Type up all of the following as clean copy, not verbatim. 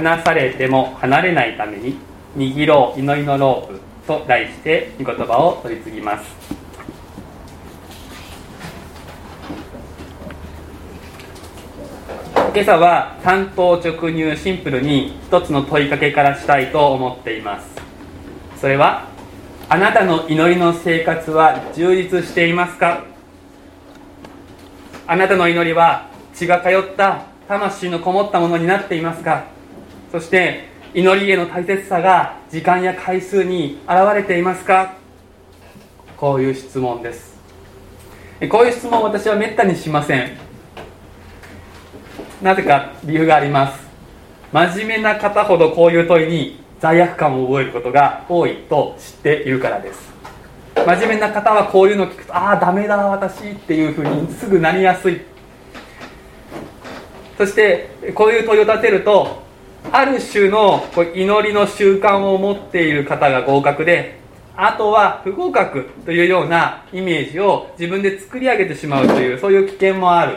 離されても離れないために握ろう祈りのロープと題して御言葉を取り次ぎます。今朝は単刀直入シンプルに一つの問いかけからしたいと思っています。それは、あなたの祈りの生活は充実していますか？あなたの祈りは血が通った魂のこもったものになっていますか？そして祈りへの大切さが時間や回数に現れていますか？こういう質問です。こういう質問を私はめったにしません。なぜか理由があります。真面目な方ほどこういう問いに罪悪感を覚えることが多いと知っているからです。真面目な方はこういうのを聞くと、ああダメだ私っていうふうにすぐなりやすい。そしてこういう問いを立てると、ある種の祈りの習慣を持っている方が合格で、あとは不合格というようなイメージを自分で作り上げてしまうという、そういう危険もある。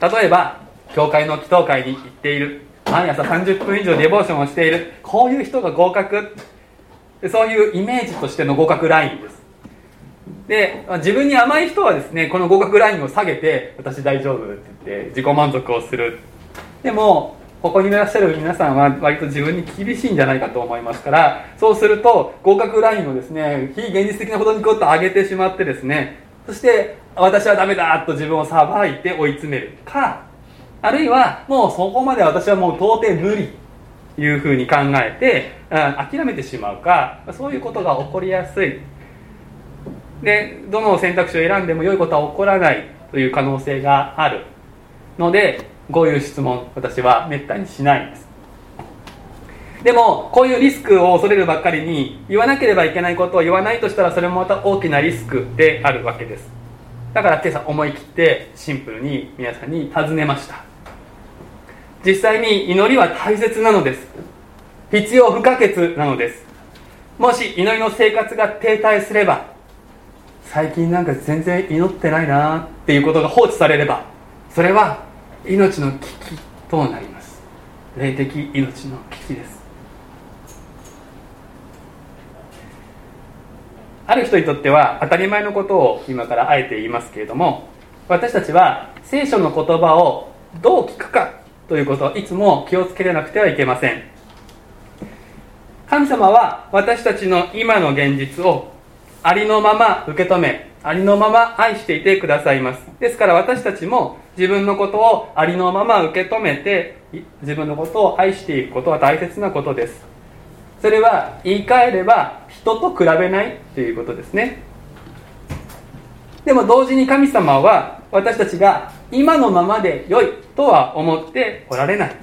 例えば教会の祈祷会に行っている、毎朝30分以上デボーションをしている、こういう人が合格、そういうイメージとしての合格ラインです。で、自分に甘い人はですね、この合格ラインを下げて、私大丈夫って言って自己満足をする。でもここにいらっしゃる皆さんは割と自分に厳しいんじゃないかと思いますから、そうすると合格ラインをですね、非現実的なほどにグッと上げてしまってですね、そして私はダメだと自分を裁いて追い詰めるか、あるいはもうそこまで私はもう到底無理というふうに考えて、諦めてしまうか、そういうことが起こりやすい。で、どの選択肢を選んでも良いことは起こらないという可能性があるので、こういう質問私はめったにしないんです。でもこういうリスクを恐れるばっかりに、言わなければいけないことを言わないとしたら、それもまた大きなリスクであるわけです。だから今朝思い切ってシンプルに皆さんに尋ねました。実際に祈りは大切なのです。必要不可欠なのです。もし祈りの生活が停滞すれば、最近なんか全然祈ってないなっていうことが放置されれば、それは命の危機となります。霊的命の危機です。ある人にとっては当たり前のことを今からあえて言いますけれども、私たちは聖書の言葉をどう聞くかということをいつも気をつけなくてはいけません。神様は私たちの今の現実をありのまま受け止め、ありのまま愛していてくださいます。ですから私たちも自分のことをありのまま受け止めて、自分のことを愛していくことは大切なことです。それは言い換えれば人と比べないということですね。でも同時に神様は私たちが今のままで良いとは思っておられない。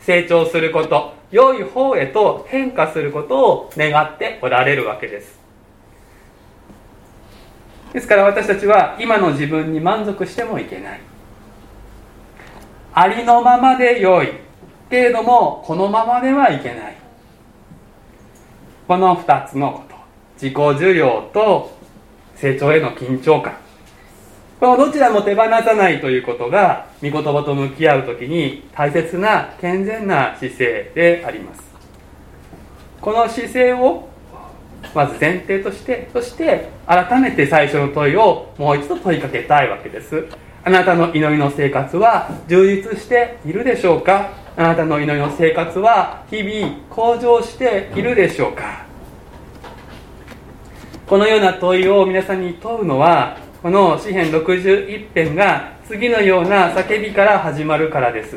成長すること、良い方へと変化することを願っておられるわけです。ですから私たちは今の自分に満足してもいけない。ありのままで良いけれども、このままではいけない。この2つのこと、自己受容と成長への緊張感、このどちらも手放さないということが、御言葉と向き合うときに大切な健全な姿勢であります。この姿勢をまず前提として、そして改めて最初の問いをもう一度問いかけたいわけです。あなたの祈りの生活は充実しているでしょうか？あなたの祈りの生活は日々向上しているでしょうか？このような問いを皆さんに問うのは、この詩編61編が次のような叫びから始まるからです。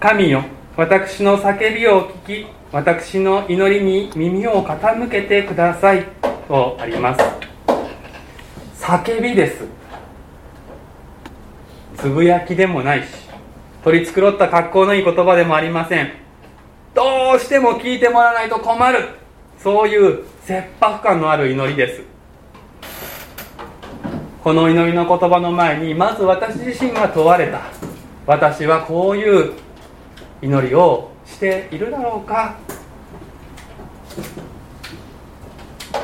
神よ、私の叫びを聞き、私の祈りに耳を傾けてくださいとあります。叫びです。つぶやきでもないし、取り繕った格好のいい言葉でもありません。どうしても聞いてもらわないと困る、そういう切迫感のある祈りです。この祈りの言葉の前に、まず私自身が問われた。私はこういう祈りをしているだろうか？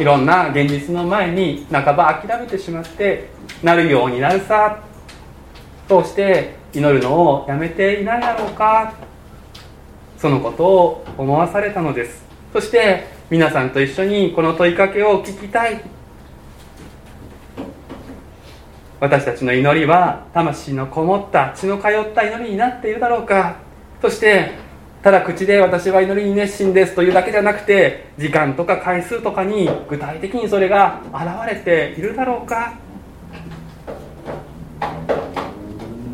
いろんな現実の前に半ば諦めてしまって、なるようになるさ通して祈るのをやめていないだろうか、そのことを思わされたのです。そして皆さんと一緒にこの問いかけを聞きたい。私たちの祈りは魂のこもった血の通った祈りになっているだろうか。そしてただ口で私は祈りに熱心ですというだけじゃなくて、時間とか回数とかに具体的にそれが現れているだろうか。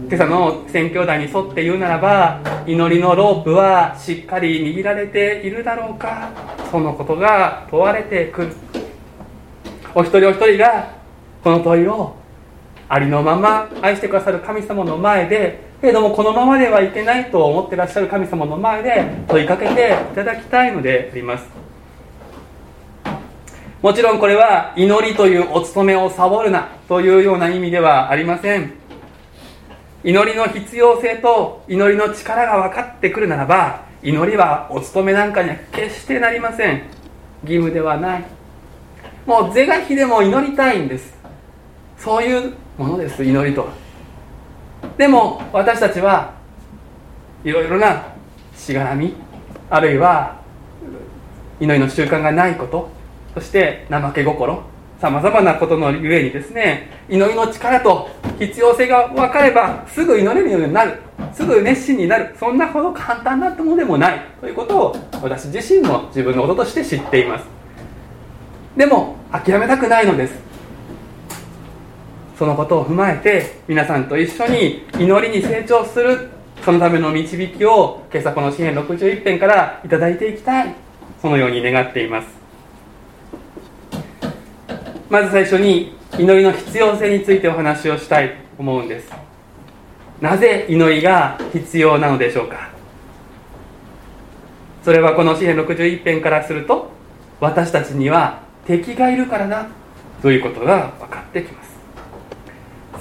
今朝の宣教題に沿って言うならば、祈りのロープはしっかり握られているだろうか。そのことが問われてくる。お一人お一人がこの問いをありのまま愛してくださる神様の前で、けれどもこのままではいけないと思ってらっしゃる神様の前で問いかけていただきたいのであります。もちろんこれは祈りというお務めをサボるなというような意味ではありません。祈りの必要性と祈りの力が分かってくるならば、祈りはお務めなんかには決してなりません。義務ではない。もう是が非でも祈りたいんです。そういうものです、祈りとは。でも私たちはいろいろなしがらみ、あるいは祈りの習慣がないこと、そして怠け心、さまざまなことのゆえにですね、祈りの力と必要性が分かればすぐ祈れるようになる、すぐ熱心になる、そんなほど簡単なものでもないということを私自身も自分のこととして知っています。でも諦めたくないのです。そのことを踏まえて皆さんと一緒に祈りに成長する、そのための導きを今朝この詩編61編からいただいていきたい、そのように願っています。まず最初に祈りの必要性についてお話をしたいと思うんです。なぜ祈りが必要なのでしょうか。それはこの詩編61編からすると、私たちには敵がいるからだということが分かってきま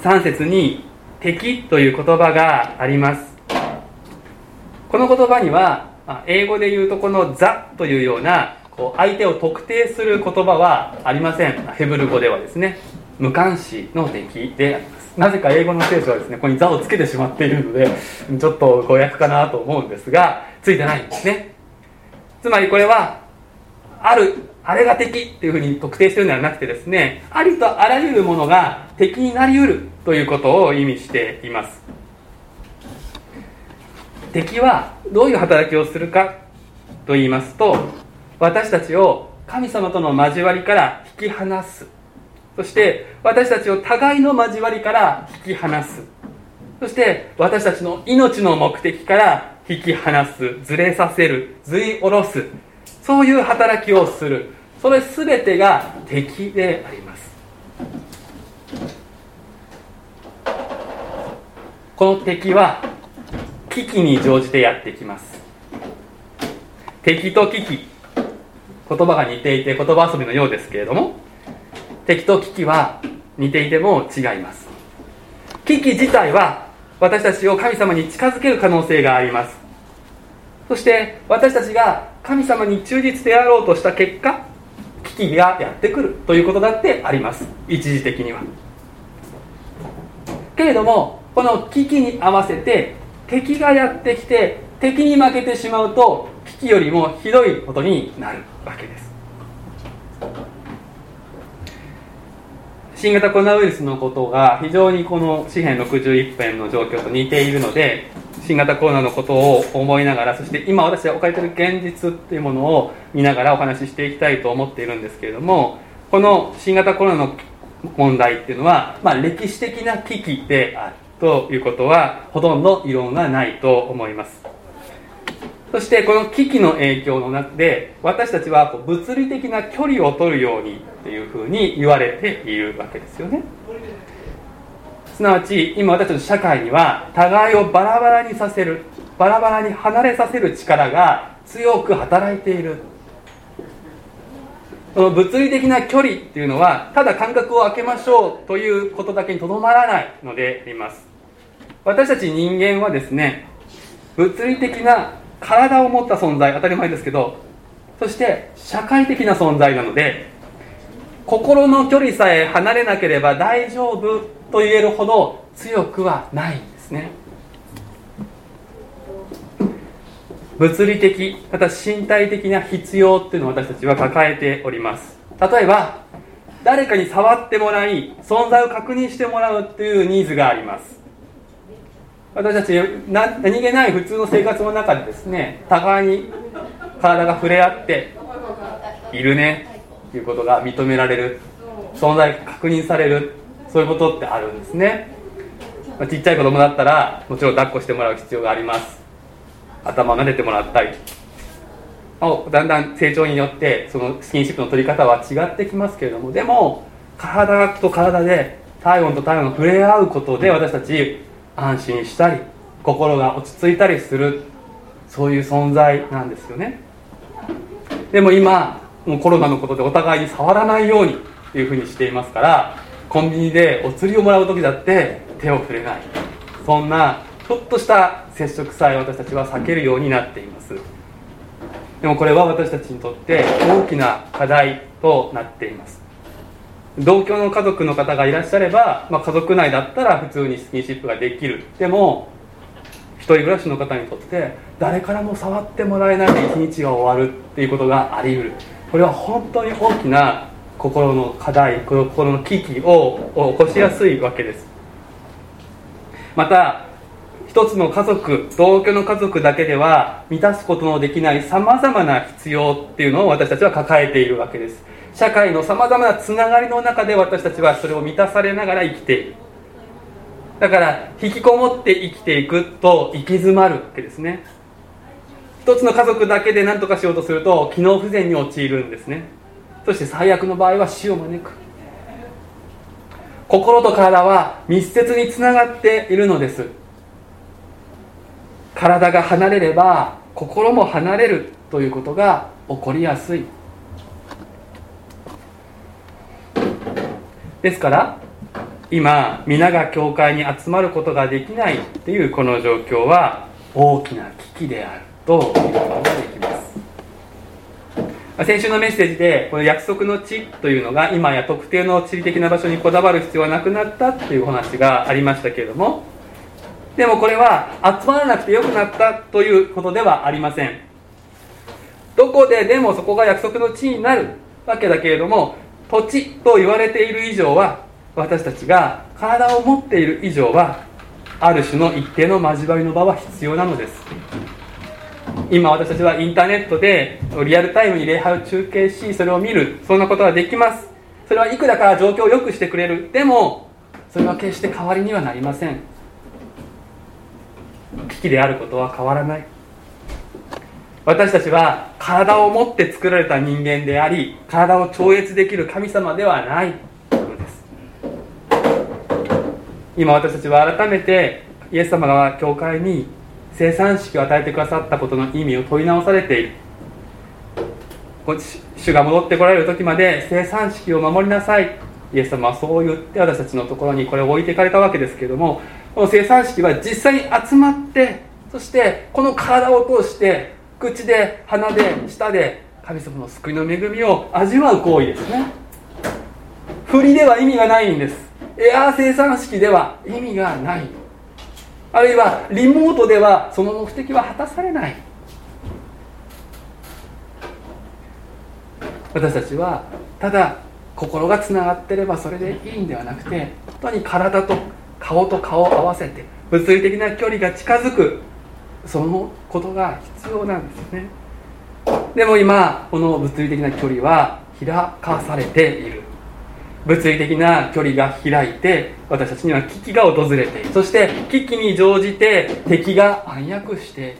す。3節に敵という言葉があります。この言葉には英語で言うとこのザというようなこう相手を特定する言葉はありません。ヘブル語ではですね、無関心の敵であります。なぜか英語の聖書はですね、ここにザをつけてしまっているのでちょっと誤訳かなと思うんですが、ついてないんですね。つまりこれはある、あれが敵っていうふうに特定しているのではなくてですね、ありとあらゆるものが敵になりうるということを意味しています。敵はどういう働きをするかと言いますと、私たちを神様との交わりから引き離す、そして私たちを互いの交わりから引き離す、そして私たちの命の目的から引き離す、ずれさせる、ずい下ろす、そういう働きをする。それすべてが敵であります。この敵は危機に乗じてやってきます。敵と危機、言葉が似ていて言葉遊びのようですけれども、敵と危機は似ていても違います。危機自体は私たちを神様に近づける可能性があります。そして私たちが神様に忠実であろうとした結果、危機がやってくるということだってあります。一時的には。けれどもこの危機に合わせて敵がやってきて、敵に負けてしまうと危機よりもひどいことになるわけです。新型コロナウイルスのことが非常にこの詩編61編の状況と似ているので、新型コロナのことを思いながら、そして今私が置かれている現実というものを見ながらお話ししていきたいと思っているんですけれども、この新型コロナの問題っていうのは、歴史的な危機であるということはほとんど異論がないと思います。そしてこの危機の影響の中で、私たちは物理的な距離を取るようにっていうふうに言われているわけですよね。すなわち今私たちの社会には互いをバラバラにさせる、バラバラに離れさせる力が強く働いている。この物理的な距離っていうのはただ間隔を空けましょうということだけにとどまらないのであります。私たち人間はですね、物理的な体を持った存在、当たり前ですけど、そして社会的な存在なので、心の距離さえ離れなければ大丈夫と言えるほど強くはないんですね。物理的また身体的な必要っていうのを私たちは抱えております。例えば誰かに触ってもらい存在を確認してもらうというニーズがあります。私たち何気ない普通の生活の中でですね、互いに体が触れ合っているねということが認められる、存在が確認される、そういうことってあるんですね。ちっちゃい子供だったらもちろん抱っこしてもらう必要があります。頭を撫でてもらったり、だんだん成長によってそのスキンシップの取り方は違ってきますけれども、でも体と体で体温と体温が触れ合うことで私たち安心したり心が落ち着いたりする、そういう存在なんですよね。でも今もうコロナのことでお互いに触らないようにというふうにしていますから、コンビニでお釣りをもらう時だって手を触れない、そんなちょっとした接触さえ私たちは避けるようになっています。でもこれは私たちにとって大きな課題となっています。同居の家族の方がいらっしゃれば、家族内だったら普通にスキンシップができる。でも一人暮らしの方にとって誰からも触ってもらえないで一日が終わるっていうことがあり得る。これは本当に大きな心の課題、心の危機を起こしやすいわけです。また一つの家族、同居の家族だけでは満たすことのできないさまざまな必要っていうのを私たちは抱えているわけです。社会のさまざまなつながりの中で私たちはそれを満たされながら生きている。だから引きこもって生きていくと行き詰まるわけですね。一つの家族だけで何とかしようとすると機能不全に陥るんですね。そして最悪の場合は死を招く。心と体は密接につながっているのです。体が離れれば心も離れるということが起こりやすい。ですから今皆が教会に集まることができないっていうこの状況は大きな危機であると言うことができます。先週のメッセージでこの約束の地というのが今や特定の地理的な場所にこだわる必要はなくなったっていうお話がありましたけれども、でもこれは集まらなくてよくなったということではありません。どこででもそこが約束の地になるわけだけれども、土地と言われている以上は、私たちが体を持っている以上はある種の一定の交わりの場は必要なのです。今私たちはインターネットでリアルタイムに礼拝を中継し、それを見る、そんなことはできます。それはいくらか状況を良くしてくれる。でもそれは決して代わりにはなりません。危機であることは変わらない。私たちは体を持って作られた人間であり、体を超越できる神様ではないのです。今私たちは改めてイエス様が教会に生産式を与えてくださったことの意味を問い直されている。主が戻ってこられる時まで生産式を守りなさい、イエス様はそう言って私たちのところにこれを置いていかれたわけですけれども、この生産式は実際に集まって、そしてこの体を通して口で鼻で舌で神様の救いの恵みを味わう行為ですね。振りでは意味がないんです。エアー生産式では意味がない、あるいはリモートではその目的は果たされない。私たちはただ心がつながっていればそれでいいんではなくて、本当に体と顔と顔を合わせて物理的な距離が近づく、そのことが必要なんですね。でも今この物理的な距離は開かされている。物理的な距離が開いて私たちには危機が訪れている。そして危機に乗じて敵が暗躍している。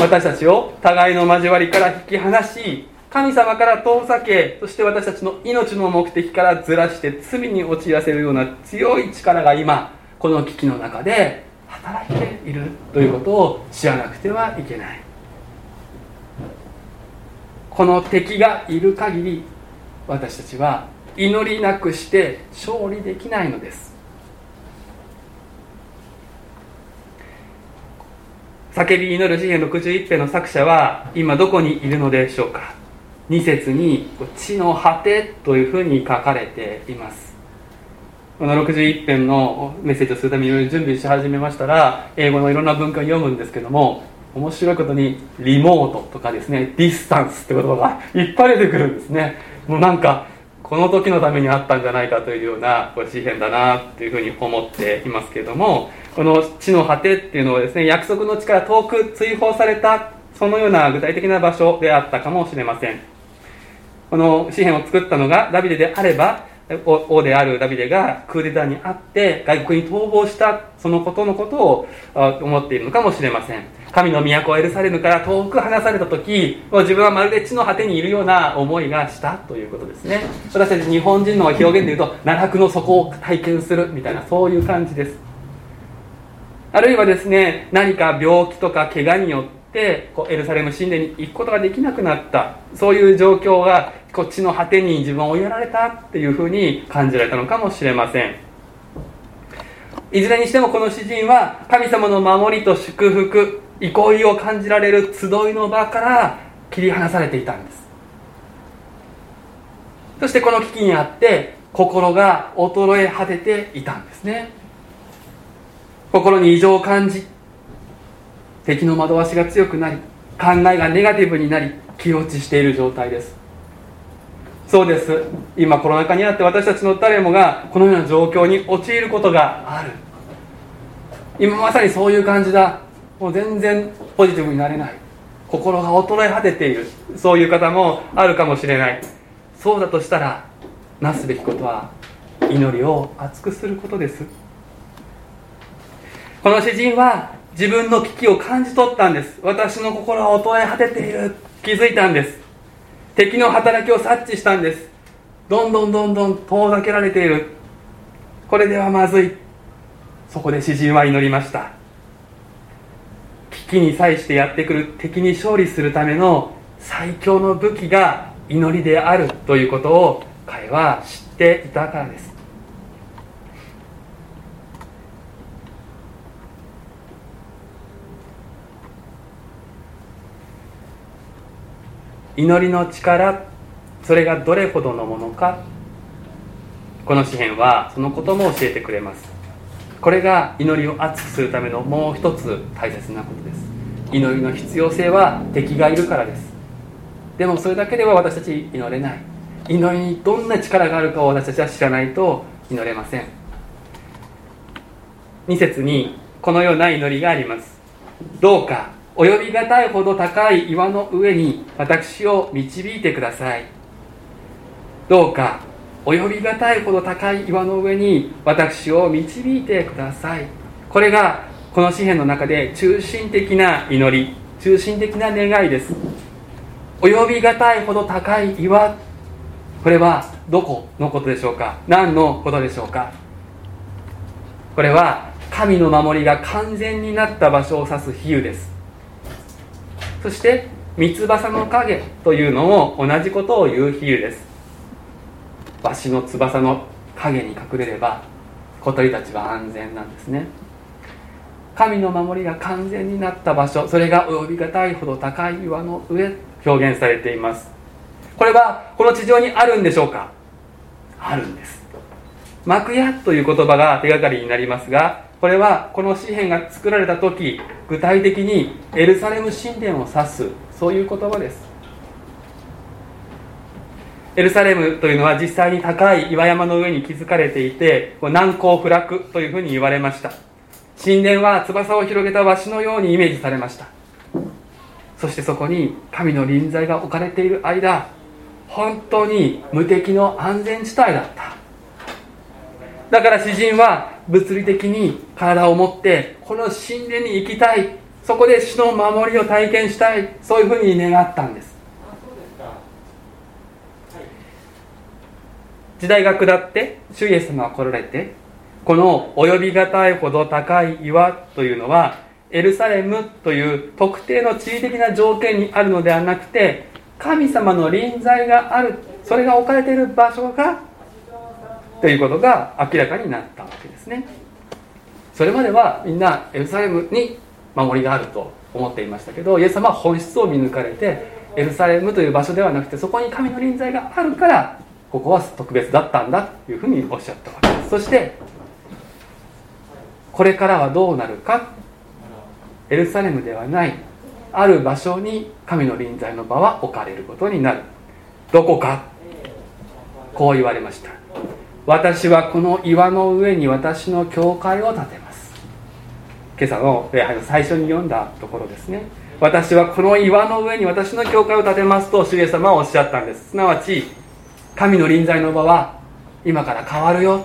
私たちを互いの交わりから引き離し、神様から遠ざけ、そして私たちの命の目的からずらして罪に陥らせるような強い力が今この危機の中で働いているということを知らなくてはいけない。この敵がいる限り私たちは祈りなくして勝利できないのです。叫び祈る詩編61編の作者は今どこにいるのでしょうか。2節に地の果てというふうに書かれています。61編のメッセージをするためにいろいろ準備し始めましたら、英語のいろんな文化を読むんですけども、面白いことにリモートとかですね、ディスタンスって言葉がいっぱい出てくるんですね。もうなんかこの時のためにあったんじゃないかというような詩編だなというふうに思っていますけれども、この地の果てっていうのはですね、約束の地から遠く追放された、そのような具体的な場所であったかもしれません。この詩編を作ったのがダビデであれば、王であるダビデがクーデターにあって外国に逃亡したそのことのことを思っているのかもしれません。神の都はエルサレムから遠く離された時、自分はまるで地の果てにいるような思いがしたということですね。私たち日本人の表現でいうと、奈落の底を体験するみたいな、そういう感じです。あるいはですね、何か病気とか怪我によってエルサレム神殿に行くことができなくなった、そういう状況がこっちの果てに自分を追いやられたっていうふうに感じられたのかもしれません。いずれにしてもこの詩人は神様の守りと祝福、憩いを感じられる集いの場から切り離されていたんです。そしてこの危機にあって心が衰え果てていたんですね。心に異常を感じ、敵の惑わしが強くなり、考えがネガティブになり、気落ちしている状態です。そうです、今コロナ禍にあって私たちの誰もがこのような状況に陥ることがある。今まさにそういう感じだ、もう全然ポジティブになれない、心が衰え果てている、そういう方もあるかもしれない。そうだとしたらなすべきことは祈りを熱くすることです。この詩人は自分の危機を感じ取ったんです。私の心は衰え果てている、気づいたんです。敵の働きを察知したんです。どんどんどんどん遠ざけられている、これではまずい。そこで詩人は祈りました。危機に際してやってくる敵に勝利するための最強の武器が祈りであるということを彼は知っていたからです。祈りの力、それがどれほどのものか、この詩編はそのことも教えてくれます。これが祈りを熱くするためのもう一つ大切なことです。祈りの必要性は敵がいるからです。でもそれだけでは私たち祈れない。祈りにどんな力があるかを私たちは知らないと祈れません。2節にこのような祈りがあります。どうか及びがたいほど高い岩の上に私を導いてください。どうか及びがたいほど高い岩の上に私を導いてください。これがこの詩編の中で中心的な祈り、中心的な願いです。及びがたいほど高い岩、これはどこのことでしょうか。何のことでしょうか。これは神の守りが完全になった場所を指す比喩です。そして三翼の影というのも同じことを言う比喩です。わしの翼の影に隠れれば小鳥たちは安全なんですね。神の守りが完全になった場所、それが及びがたいほど高い岩の上、表現されています。これはこの地上にあるんでしょうか。あるんです。幕屋という言葉が手がかりになりますが、これはこの詩編が作られた時、具体的にエルサレム神殿を指す、そういう言葉です。エルサレムというのは実際に高い岩山の上に築かれていて、難攻不落というふうに言われました。神殿は翼を広げたわしのようにイメージされました。そしてそこに神の臨在が置かれている間、本当に無敵の安全地帯だった。だから詩人は物理的に体を持ってこの神殿に行きたい、そこで主の守りを体験したい、そういうふうに願ったんです。あ、そうですか、はい、時代が下って主イエス様は来られて、この及びがたいほど高い岩というのはエルサレムという特定の地理的な条件にあるのではなくて、神様の臨在がある、それが置かれている場所がということが明らかになったわけですね。それまではみんなエルサレムに守りがあると思っていましたけど、イエス様は本質を見抜かれて、エルサレムという場所ではなくて、そこに神の臨在があるからここは特別だったんだというふうにおっしゃったわけです。そしてこれからはどうなるか、エルサレムではないある場所に神の臨在の場は置かれることになる。どこか、こう言われました。私はこの岩の上に私の教会を建てます。今朝の礼拝の最初に読んだところですね。私はこの岩の上に私の教会を建てますと主イエス様はおっしゃったんです。すなわち神の臨在の場は今から変わるよ。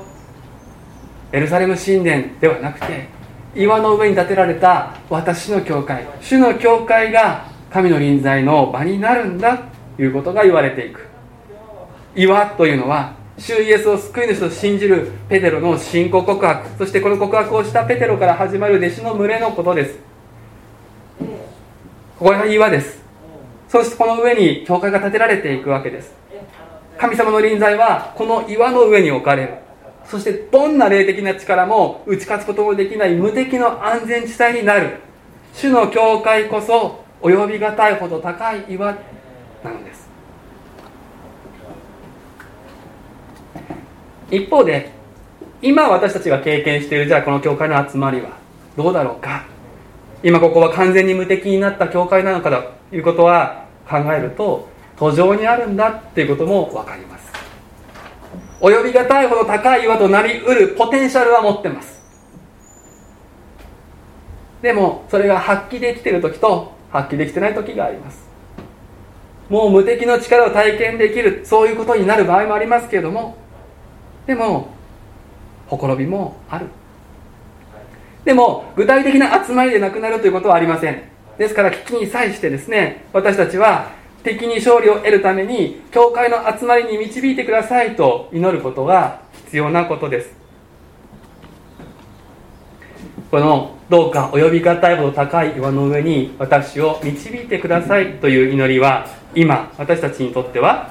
エルサレム神殿ではなくて岩の上に建てられた私の教会、主の教会が神の臨在の場になるんだということが言われていく。岩というのは主イエスを救い主と信じるペテロの信仰告白、そしてこの告白をしたペテロから始まる弟子の群れのことです。これが岩です。そしてこの上に教会が建てられていくわけです。神様の臨在はこの岩の上に置かれる。そしてどんな霊的な力も打ち勝つこともできない無敵の安全地帯になる。主の教会こそ及びがたいほど高い岩なのです。一方で今私たちが経験している、じゃあこの教会の集まりはどうだろうか、今ここは完全に無敵になった教会なのかということは考えると途上にあるんだということも分かります。及びがたいほど高い岩となりうるポテンシャルは持ってます。でもそれが発揮できている時と発揮できてない時があります。もう無敵の力を体験できる、そういうことになる場合もありますけれども、でもほころびもある。でも具体的な集まりでなくなるということはありません。ですから危機に際してですね、私たちは敵に勝利を得るために教会の集まりに導いてくださいと祈ることが必要なことです。このどうか及びがたいほど高い岩の上に私を導いてくださいという祈りは今私たちにとっては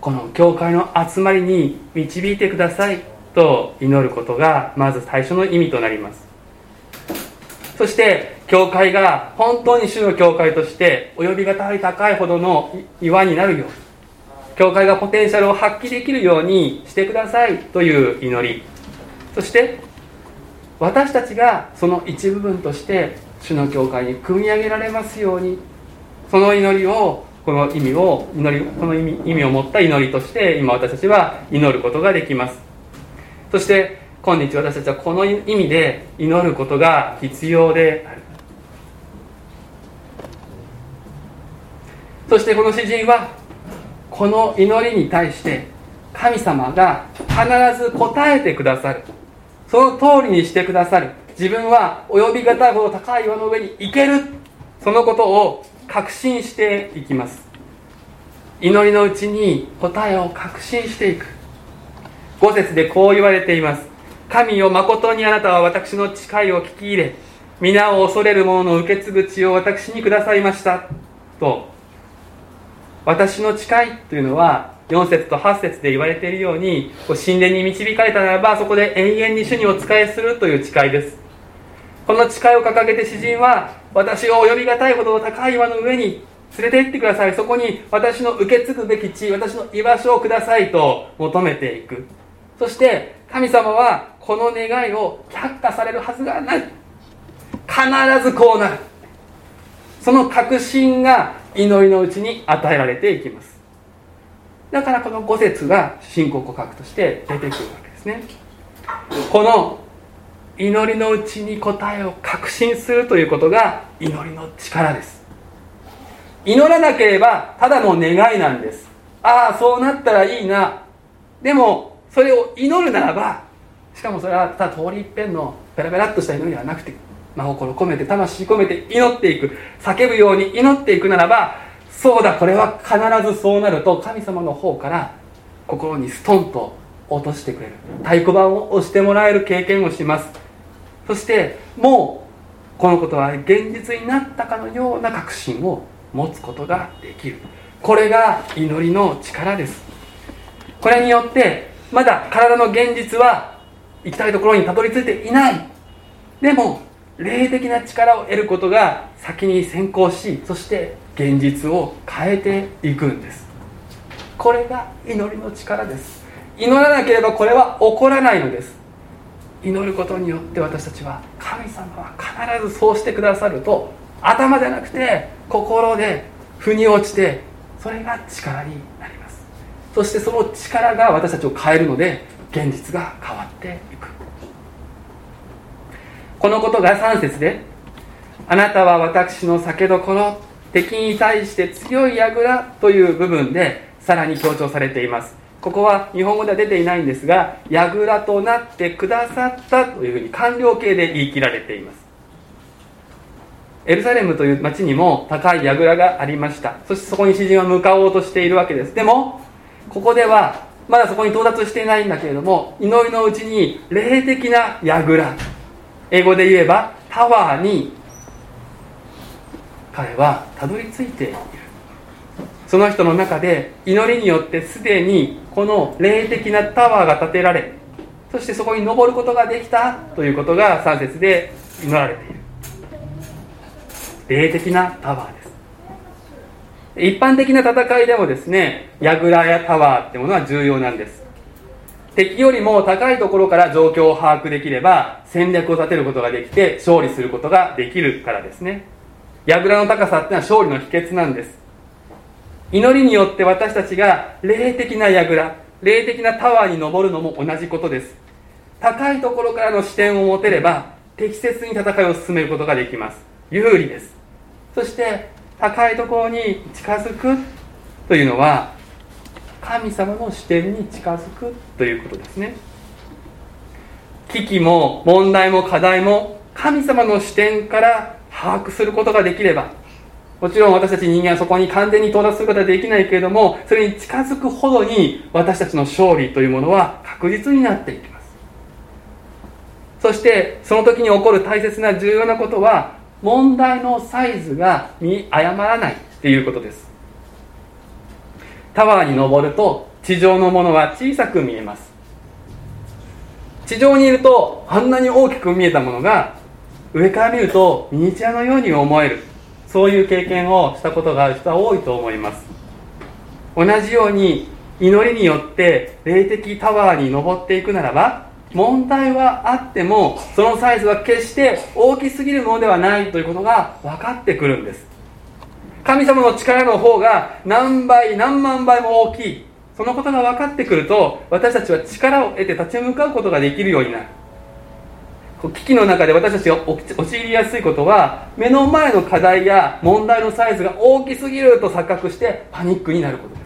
この教会の集まりに導いてくださいと祈ることがまず最初の意味となります。そして教会が本当に主の教会として及びがたい高いほどの岩になるように、教会がポテンシャルを発揮できるようにしてくださいという祈り、そして私たちがその一部分として主の教会に組み上げられますように、その祈りをこの意味を持った祈りとして今私たちは祈ることができます。そして今日私たちはこの意味で祈ることが必要である。そしてこの詩人はこの祈りに対して神様が必ず答えてくださる、その通りにしてくださる、自分は及びがたいほど高い岩の上に行ける、そのことを確信していきます。祈りのうちに答えを確信していく。5節でこう言われています。神よ、誠にあなたは私の誓いを聞き入れ、皆を恐れる者の受け継ぐ血を私にくださいましたと。私の誓いというのは4節と8節で言われているように、神殿に導かれたならばそこで永遠に主にお仕えするという誓いです。この誓いを掲げて詩人は、私を及びがたいほどの高い岩の上に連れて行ってください、そこに私の受け継ぐべき地、私の居場所をくださいと求めていく。そして神様はこの願いを却下されるはずがない、必ずこうなる、その確信が祈りのうちに与えられていきます。だからこの5節が信仰告白として出てくるわけですね。この祈りのうちに答えを確信するということが祈りの力です。祈らなければただの願いなんです。ああそうなったらいいな。でもそれを祈るならば、しかもそれはただ通り一遍のペラペラっとした祈りではなくて、真心込めて魂込めて祈っていく、叫ぶように祈っていくならば、そうだこれは必ずそうなると神様の方から心にストンと落としてくれる、太鼓判を押してもらえる経験をします。そしてもうこのことは現実になったかのような確信を持つことができる。これが祈りの力です。これによってまだ体の現実は行きたいところにたどり着いていない、でも霊的な力を得ることが先に先行し、そして現実を変えていくんです。これが祈りの力です。祈らなければこれは起こらないのです。祈ることによって私たちは、神様は必ずそうしてくださると頭じゃなくて心で腑に落ちて、それが力になります。そしてその力が私たちを変えるので、現実が変わっていく。このことが3節で、あなたは私の酒どころ、敵に対して強い櫓という部分でさらに強調されています。ここは日本語では出ていないんですが、櫓となってくださったというふうに完了形で言い切られています。エルサレムという町にも高い櫓がありました。そしてそこに詩人は向かおうとしているわけです。でもここではまだそこに到達していないんだけれども、祈りのうちに霊的な櫓、英語で言えばタワーに彼はたどり着いている。その人の中で祈りによってすでにこの霊的なタワーが建てられ、そしてそこに登ることができたということが3節で祈られている。霊的なタワーです。一般的な戦いでもですね、櫓やタワーってものは重要なんです。敵よりも高いところから状況を把握できれば戦略を立てることができて勝利することができるからですね。櫓の高さってのは勝利の秘訣なんです。祈りによって私たちが霊的な櫓、霊的なタワーに登るのも同じことです。高いところからの視点を持てれば適切に戦いを進めることができます。有利です。そして高いところに近づくというのは、神様の視点に近づくということですね。危機も問題も課題も神様の視点から把握することができれば、もちろん私たち人間はそこに完全に到達することはできないけれども、それに近づくほどに私たちの勝利というものは確実になっていきます。そしてその時に起こる大切な重要なことは、問題のサイズが見誤らないということです。タワーに登ると地上のものは小さく見えます。地上にいるとあんなに大きく見えたものが上から見るとミニチュアのように思える、そういう経験をしたことがある人は多いと思います。同じように祈りによって霊的タワーに登っていくならば、問題はあってもそのサイズは決して大きすぎるものではないということが分かってくるんです。神様の力の方が何倍何万倍も大きい、そのことが分かってくると、私たちは力を得て立ち向かうことができるようになる。危機の中で私たちが陥りやすいことは、目の前の課題や問題のサイズが大きすぎると錯覚してパニックになることで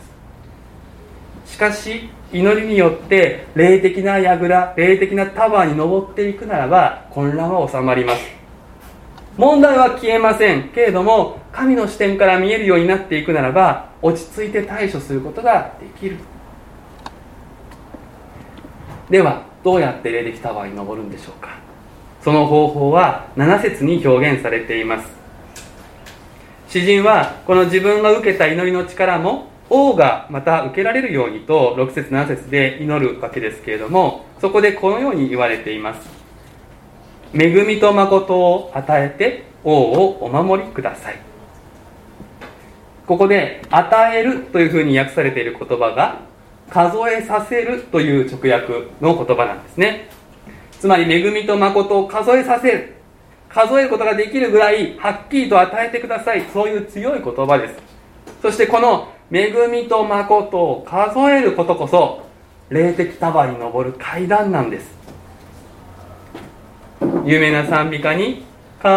す。しかし祈りによって霊的な櫓、霊的なタワーに登っていくならば、混乱は収まります。問題は消えませんけれども、神の視点から見えるようになっていくならば、落ち着いて対処することができる。ではどうやって霊的タワーに登るんでしょうか。その方法は7節に表現されています。詩人はこの自分が受けた祈りの力も王がまた受けられるようにと6節7節で祈るわけですけれども、そこでこのように言われています。恵みと誠を与えて王をお守りください。ここで与えるというふうに訳されている言葉が数えさせるという直訳の言葉なんですね。つまり恵みと誠を数えさせる、数えることができるぐらいはっきりと与えてください、そういう強い言葉です。そしてこの恵みと誠を数えることこそ霊的タワーに登る階段なんです。有名な賛美歌に数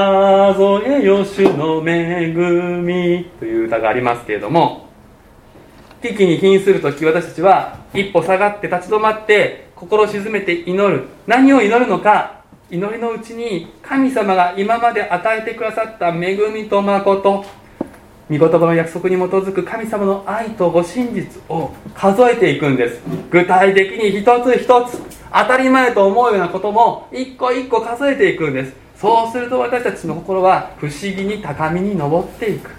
えよ主の恵みという歌がありますけれども、危機に瀕するとき、私たちは一歩下がって立ち止まって心を静めて祈る。何を祈るのか、祈りのうちに神様が今まで与えてくださった恵みと誠、御言葉の約束に基づく神様の愛とご真実を数えていくんです。具体的に一つ一つ、当たり前と思うようなことも一個一個数えていくんです。そうすると私たちの心は不思議に高みに登っていく。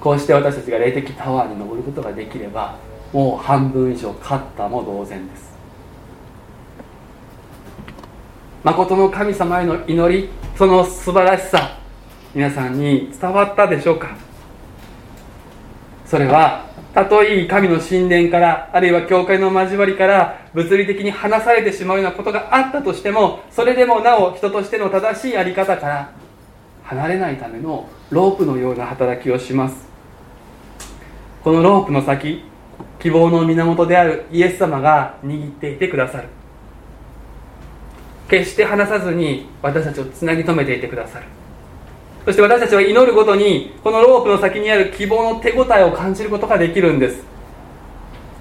こうして私たちが霊的タワーに登ることができれば、もう半分以上勝ったも同然です。誠の神様への祈り、その素晴らしさ、皆さんに伝わったでしょうか。それはたとえ神の神殿から、あるいは教会の交わりから物理的に離されてしまうようなことがあったとしても、それでもなお人としての正しいあり方から離れないためのロープのような働きをします。このロープの先、希望の源であるイエス様が握っていてくださる。決して離さずに私たちをつなぎ止めていてくださる。そして私たちは祈るごとにこのロープの先にある希望の手応えを感じることができるんです。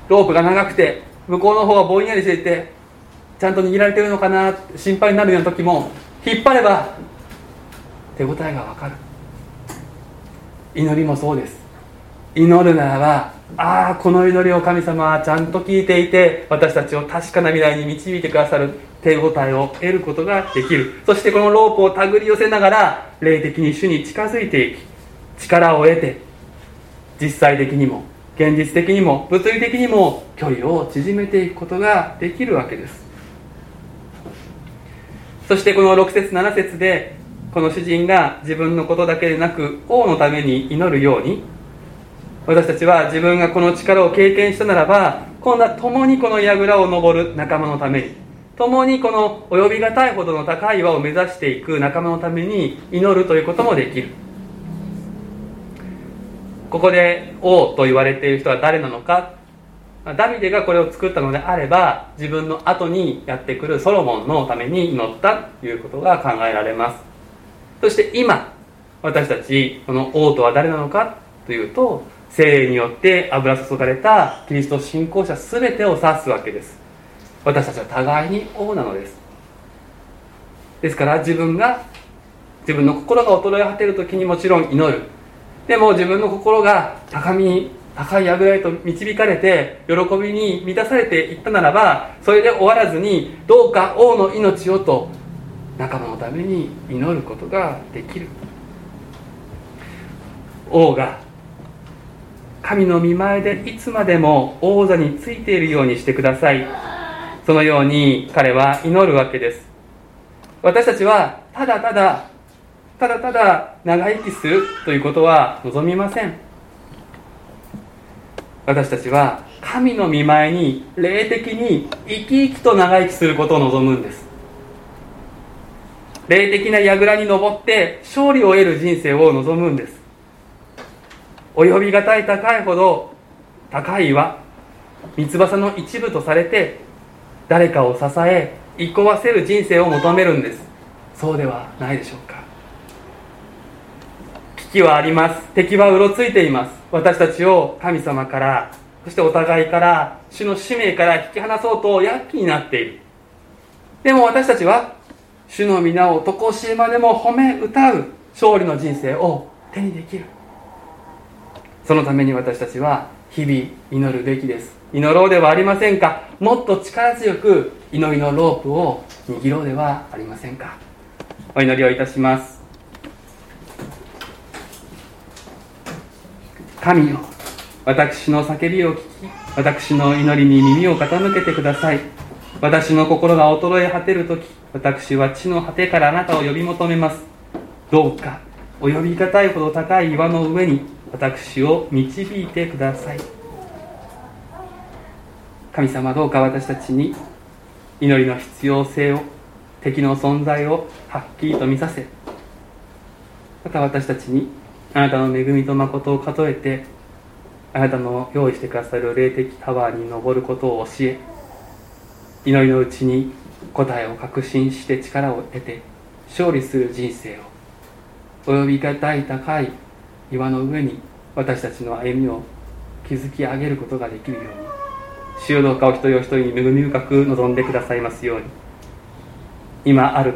ロープが長くて向こうの方がぼんやりしていて、ちゃんと握られてるのかなって心配になるような時も、引っ張れば手応えがわかる。祈りもそうです。祈るならば、ああ、この祈りを神様はちゃんと聞いていて、私たちを確かな未来に導いてくださる手応えを得ることができる。そしてこのロープを手繰り寄せながら、霊的に主に近づいていき、力を得て、実際的にも現実的にも物理的にも距離を縮めていくことができるわけです。そしてこの6節7節で、この詩人が自分のことだけでなく王のために祈るように、私たちは自分がこの力を経験したならば、今度は共にこの櫓を登る仲間のために、共にこの及びがたいほどの高い岩を目指していく仲間のために祈るということもできる。ここで王と言われている人は誰なのか。ダビデがこれを作ったのであれば、自分の後にやってくるソロモンのために祈ったということが考えられます。そして今私たち、この王とは誰なのかというと、聖霊によって油注がれたキリスト信仰者すべてを指すわけです。私たちは互いに王なのです。ですから自分の心が衰え果てるときにもちろん祈る。でも自分の心が高い櫓へと導かれて喜びに満たされていったならば、それで終わらずに、どうか王の命をと仲間のために祈ることができる。王が神の御前でいつまでも王座についているようにしてください。そのように彼は祈るわけです。私たちはただただ長生きするということは望みません。私たちは神の御前に霊的に生き生きと長生きすることを望むんです。霊的な櫓に登って勝利を得る人生を望むんです。及びがたい高いほど高い岩、三翼の一部とされて、誰かを支え憩わせる人生を求めるんです。そうではないでしょうか。危機はあります。敵はうろついています。私たちを神様から、そしてお互いから、主の使命から引き離そうと躍起になっている。でも私たちは主の皆を常しえまでも褒め歌う勝利の人生を手にできる。そのために私たちは日々祈るべきです。祈ろうではありませんか。もっと力強く祈りのロープを握ろうではありませんか。お祈りをいたします。神よ、私の叫びを聞き、私の祈りに耳を傾けてください。私の心が衰え果てるとき、私は地の果てからあなたを呼び求めます。どうか及びがたいほど高い岩の上に私を導いてください。神様、どうか私たちに祈りの必要性を、敵の存在をはっきりと見させ、また私たちにあなたの恵みと誠を数えて、あなたの用意してくださる霊的タワーに登ることを教え、祈りのうちに答えを確信して力を得て勝利する人生を、及びがたい高い岩の上に私たちの歩みを築き上げることができるように、主よ、どうかお一人お一人に恵み深く望んでくださいますように。今ある